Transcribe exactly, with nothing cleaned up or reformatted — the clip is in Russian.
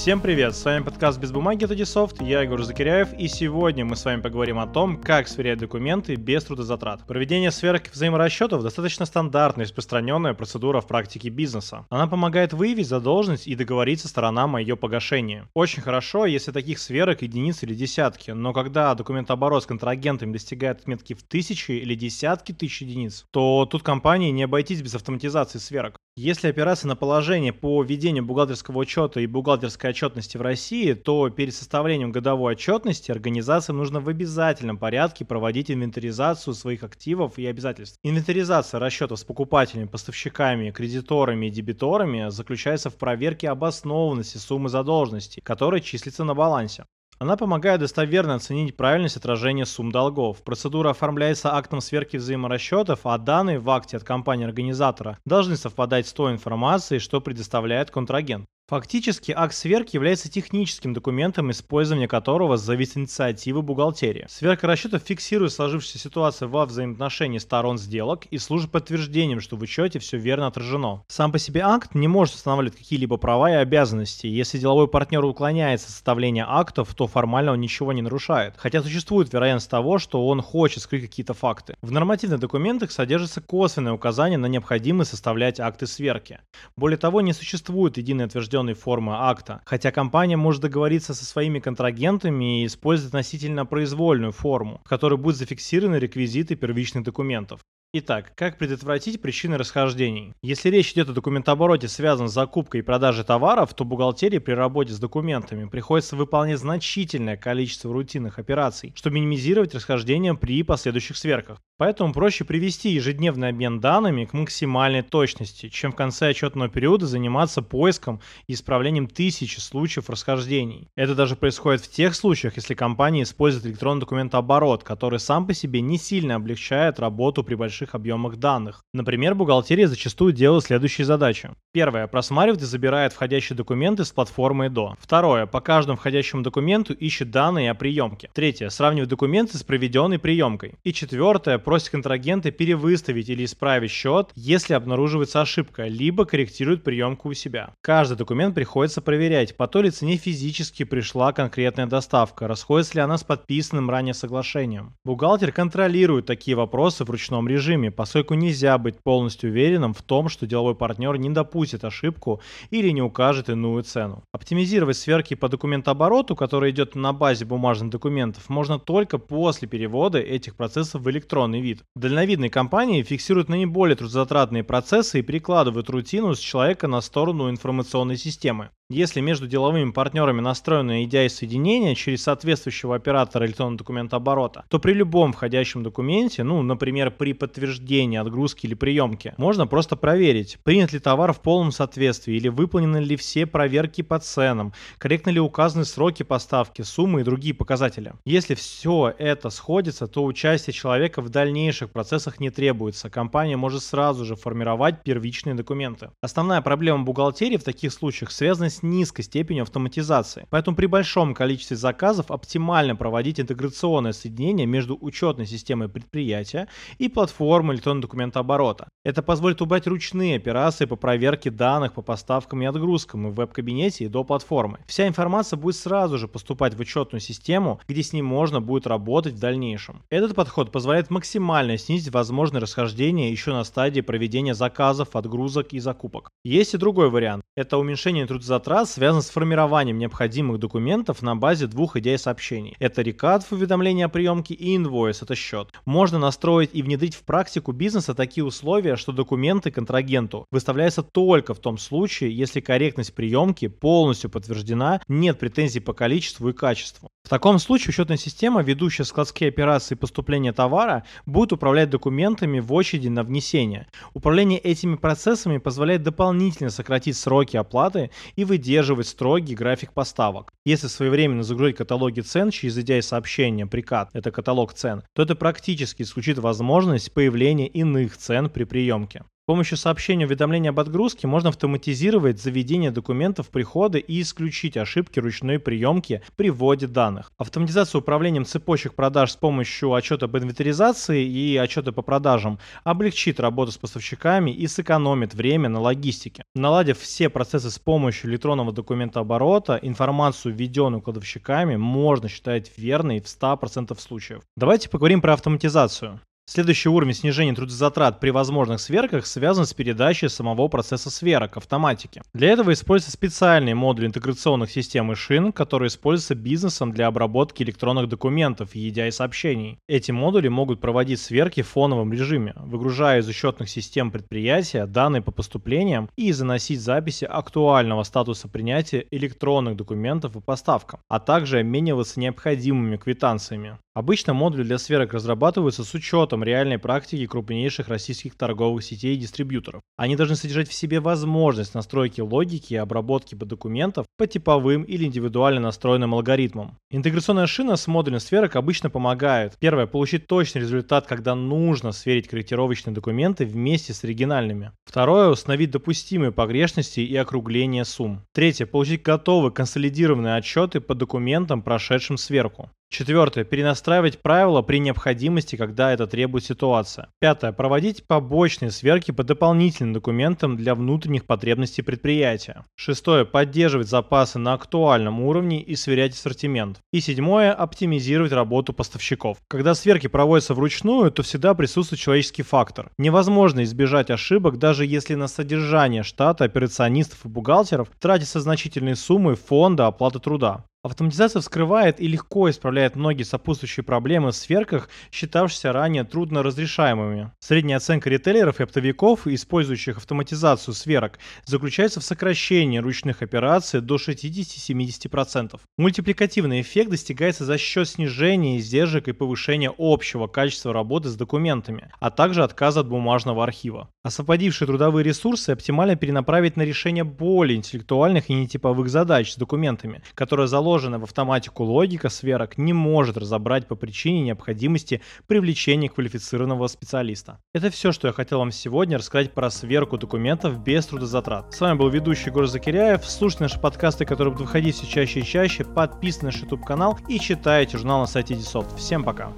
Всем привет, с вами подкаст «Без бумаги» от Edisoft, я Егор Закиряев, и сегодня мы с вами поговорим о том, как сверять документы без трудозатрат. Проведение сверок взаиморасчетов достаточно стандартная и распространенная процедура в практике бизнеса. Она помогает выявить задолженность и договориться сторонам о ее погашении. Очень хорошо, если таких сверок единицы или десятки, но когда документооборот с контрагентами достигает отметки в тысячи или десятки тысяч единиц, то тут компании не обойтись без автоматизации сверок. Если опираться на положение по ведению бухгалтерского учета и бухгалтерской отчетности в России, то перед составлением годовой отчетности организациям нужно в обязательном порядке проводить инвентаризацию своих активов и обязательств. Инвентаризация расчетов с покупателями, поставщиками, кредиторами и дебиторами заключается в проверке обоснованности суммы задолженности, которая числится на балансе. Она помогает достоверно оценить правильность отражения сумм долгов. Процедура оформляется актом сверки взаиморасчетов, а данные в акте от компании-организатора должны совпадать с той информацией, что предоставляет контрагент. Фактически, акт сверки является техническим документом, использование которого зависит инициатива бухгалтерии. Сверка расчетов фиксирует сложившуюся ситуацию во взаимоотношении сторон сделок и служит подтверждением, что в учете все верно отражено. Сам по себе акт не может устанавливать какие-либо права и обязанности. Если деловой партнер уклоняется от составления актов, то формально он ничего не нарушает, хотя существует вероятность того, что он хочет скрыть какие-то факты. В нормативных документах содержится косвенное указание на необходимость составлять акты сверки. Более того, не существует единой утвержденной формы акта, хотя компания может договориться со своими контрагентами и использовать относительно произвольную форму, в которой будут зафиксированы реквизиты первичных документов. Итак, как предотвратить причины расхождений? Если речь идет о документообороте, связанном с закупкой и продажей товаров, то бухгалтерии при работе с документами приходится выполнять значительное количество рутинных операций, чтобы минимизировать расхождения при последующих сверках. Поэтому проще привести ежедневный обмен данными к максимальной точности, чем в конце отчетного периода заниматься поиском и исправлением тысячи случаев расхождений. Это даже происходит в тех случаях, если компания использует электронный документооборот, который сам по себе не сильно облегчает работу при больших объемах данных. Например, бухгалтерия зачастую делает следующие задачи. Первое. Просматривает и забирает входящие документы с платформы и ди и. Второе. По каждому входящему документу ищет данные о приемке. Третье. Сравнивает документы с проведенной приемкой. И четвертое. Просит контрагента перевыставить или исправить счет, если обнаруживается ошибка, либо корректирует приемку у себя. Каждый документ приходится проверять, по той ли цене физически пришла конкретная доставка, расходится ли она с подписанным ранее соглашением. Бухгалтер контролирует такие вопросы в ручном режиме, поскольку нельзя быть полностью уверенным в том, что деловой партнер не допустит ошибку или не укажет иную цену. Оптимизировать сверки по документообороту, который идет на базе бумажных документов, можно только после перевода этих процессов в электронный вид. Дальновидные компании фиксируют наиболее трудозатратные процессы и перекладывают рутину с человека на сторону информационной системы. Если между деловыми партнерами настроено и ди ай-соединение через соответствующего оператора электронного документооборота, то при любом входящем документе, ну, например, при подтверждении отгрузки или приемки, можно просто проверить, принят ли товар в полном соответствии или выполнены ли все проверки по ценам, корректно ли указаны сроки поставки, суммы и другие показатели. Если все это сходится, то участие человека в дальнейших процессах не требуется, компания может сразу же формировать первичные документы. Основная проблема бухгалтерии в таких случаях связана с низкой степенью автоматизации. Поэтому при большом количестве заказов оптимально проводить интеграционное соединение между учетной системой предприятия и платформой электронного документооборота. Это позволит убрать ручные операции по проверке данных по поставкам и отгрузкам и в веб-кабинете и до платформы. Вся информация будет сразу же поступать в учетную систему, где с ней можно будет работать в дальнейшем. Этот подход позволяет максимально снизить возможные расхождения еще на стадии проведения заказов, отгрузок и закупок. Есть и другой вариант. Это уменьшение трудозатрат связан с формированием необходимых документов на базе двух и ди ай-сообщений. Это рекад в уведомлении о приемке и инвойс, это счет. Можно настроить и внедрить в практику бизнеса такие условия, что документы контрагенту выставляются только в том случае, если корректность приемки полностью подтверждена, нет претензий по количеству и качеству. В таком случае учетная система, ведущая складские операции поступления товара, будет управлять документами в очереди на внесение. Управление этими процессами позволяет дополнительно сократить сроки оплаты и выделить Выдерживать строгий график поставок. Если своевременно загрузить каталоги цен через и ди ай-сообщение прикат, это каталог цен, то это практически исключит возможность появления иных цен при приемке. С помощью сообщения уведомления об отгрузке можно автоматизировать заведение документов прихода и исключить ошибки ручной приемки при вводе данных. Автоматизация управлением цепочек продаж с помощью отчета об инвентаризации и отчета по продажам облегчит работу с поставщиками и сэкономит время на логистике. Наладив все процессы с помощью электронного документооборота, информацию, введенную кладовщиками, можно считать верной в ста процентах случаев. Давайте поговорим про автоматизацию. Следующий уровень снижения трудозатрат при возможных сверках связан с передачей самого процесса сверок автоматике. Для этого используются специальные модули интеграционных систем и шин, которые используются бизнесом для обработки электронных документов и и ди ай сообщений. Эти модули могут проводить сверки в фоновом режиме, выгружая из учетных систем предприятия данные по поступлениям и заносить записи актуального статуса принятия электронных документов и поставкам, а также обмениваться необходимыми квитанциями. Обычно модули для сверок разрабатываются с учетом реальной практики крупнейших российских торговых сетей и дистрибьюторов. Они должны содержать в себе возможность настройки логики и обработки документов по типовым или индивидуально настроенным алгоритмам. Интеграционная шина с модулем сверок обычно помогает: первое, получить точный результат, когда нужно сверить корректировочные документы вместе с оригинальными. Второе, установить допустимые погрешности и округление сумм. Третье, получить готовые консолидированные отчеты по документам, прошедшим сверку. Четвертое. Перенастраивать правила при необходимости, когда это требует ситуация. Пятое. Проводить побочные сверки по дополнительным документам для внутренних потребностей предприятия. Шестое. Поддерживать запасы на актуальном уровне и сверять ассортимент. И седьмое. Оптимизировать работу поставщиков. Когда сверки проводятся вручную, то всегда присутствует человеческий фактор. Невозможно избежать ошибок, даже если на содержание штата операционистов и бухгалтеров тратятся значительные суммы фонда оплаты труда. Автоматизация вскрывает и легко исправляет многие сопутствующие проблемы в сверках, считавшиеся ранее трудно разрешаемыми. Средняя оценка ритейлеров и оптовиков, использующих автоматизацию сверок, заключается в сокращении ручных операций до шестидесяти-семидесяти процентов. Мультипликативный эффект достигается за счет снижения издержек и повышения общего качества работы с документами, а также отказа от бумажного архива. Освободившие трудовые ресурсы оптимально перенаправить на решение более интеллектуальных и нетиповых задач с документами, которые заложены в автоматику логика сверок не может разобрать по причине необходимости привлечения квалифицированного специалиста. Это все, что я хотел вам сегодня рассказать про сверку документов без трудозатрат. С вами был ведущий Егор Закиряев. Слушайте наши подкасты, которые будут выходить все чаще и чаще, подписывайтесь на наш YouTube канал и читайте журнал на сайте Edisoft. Всем пока!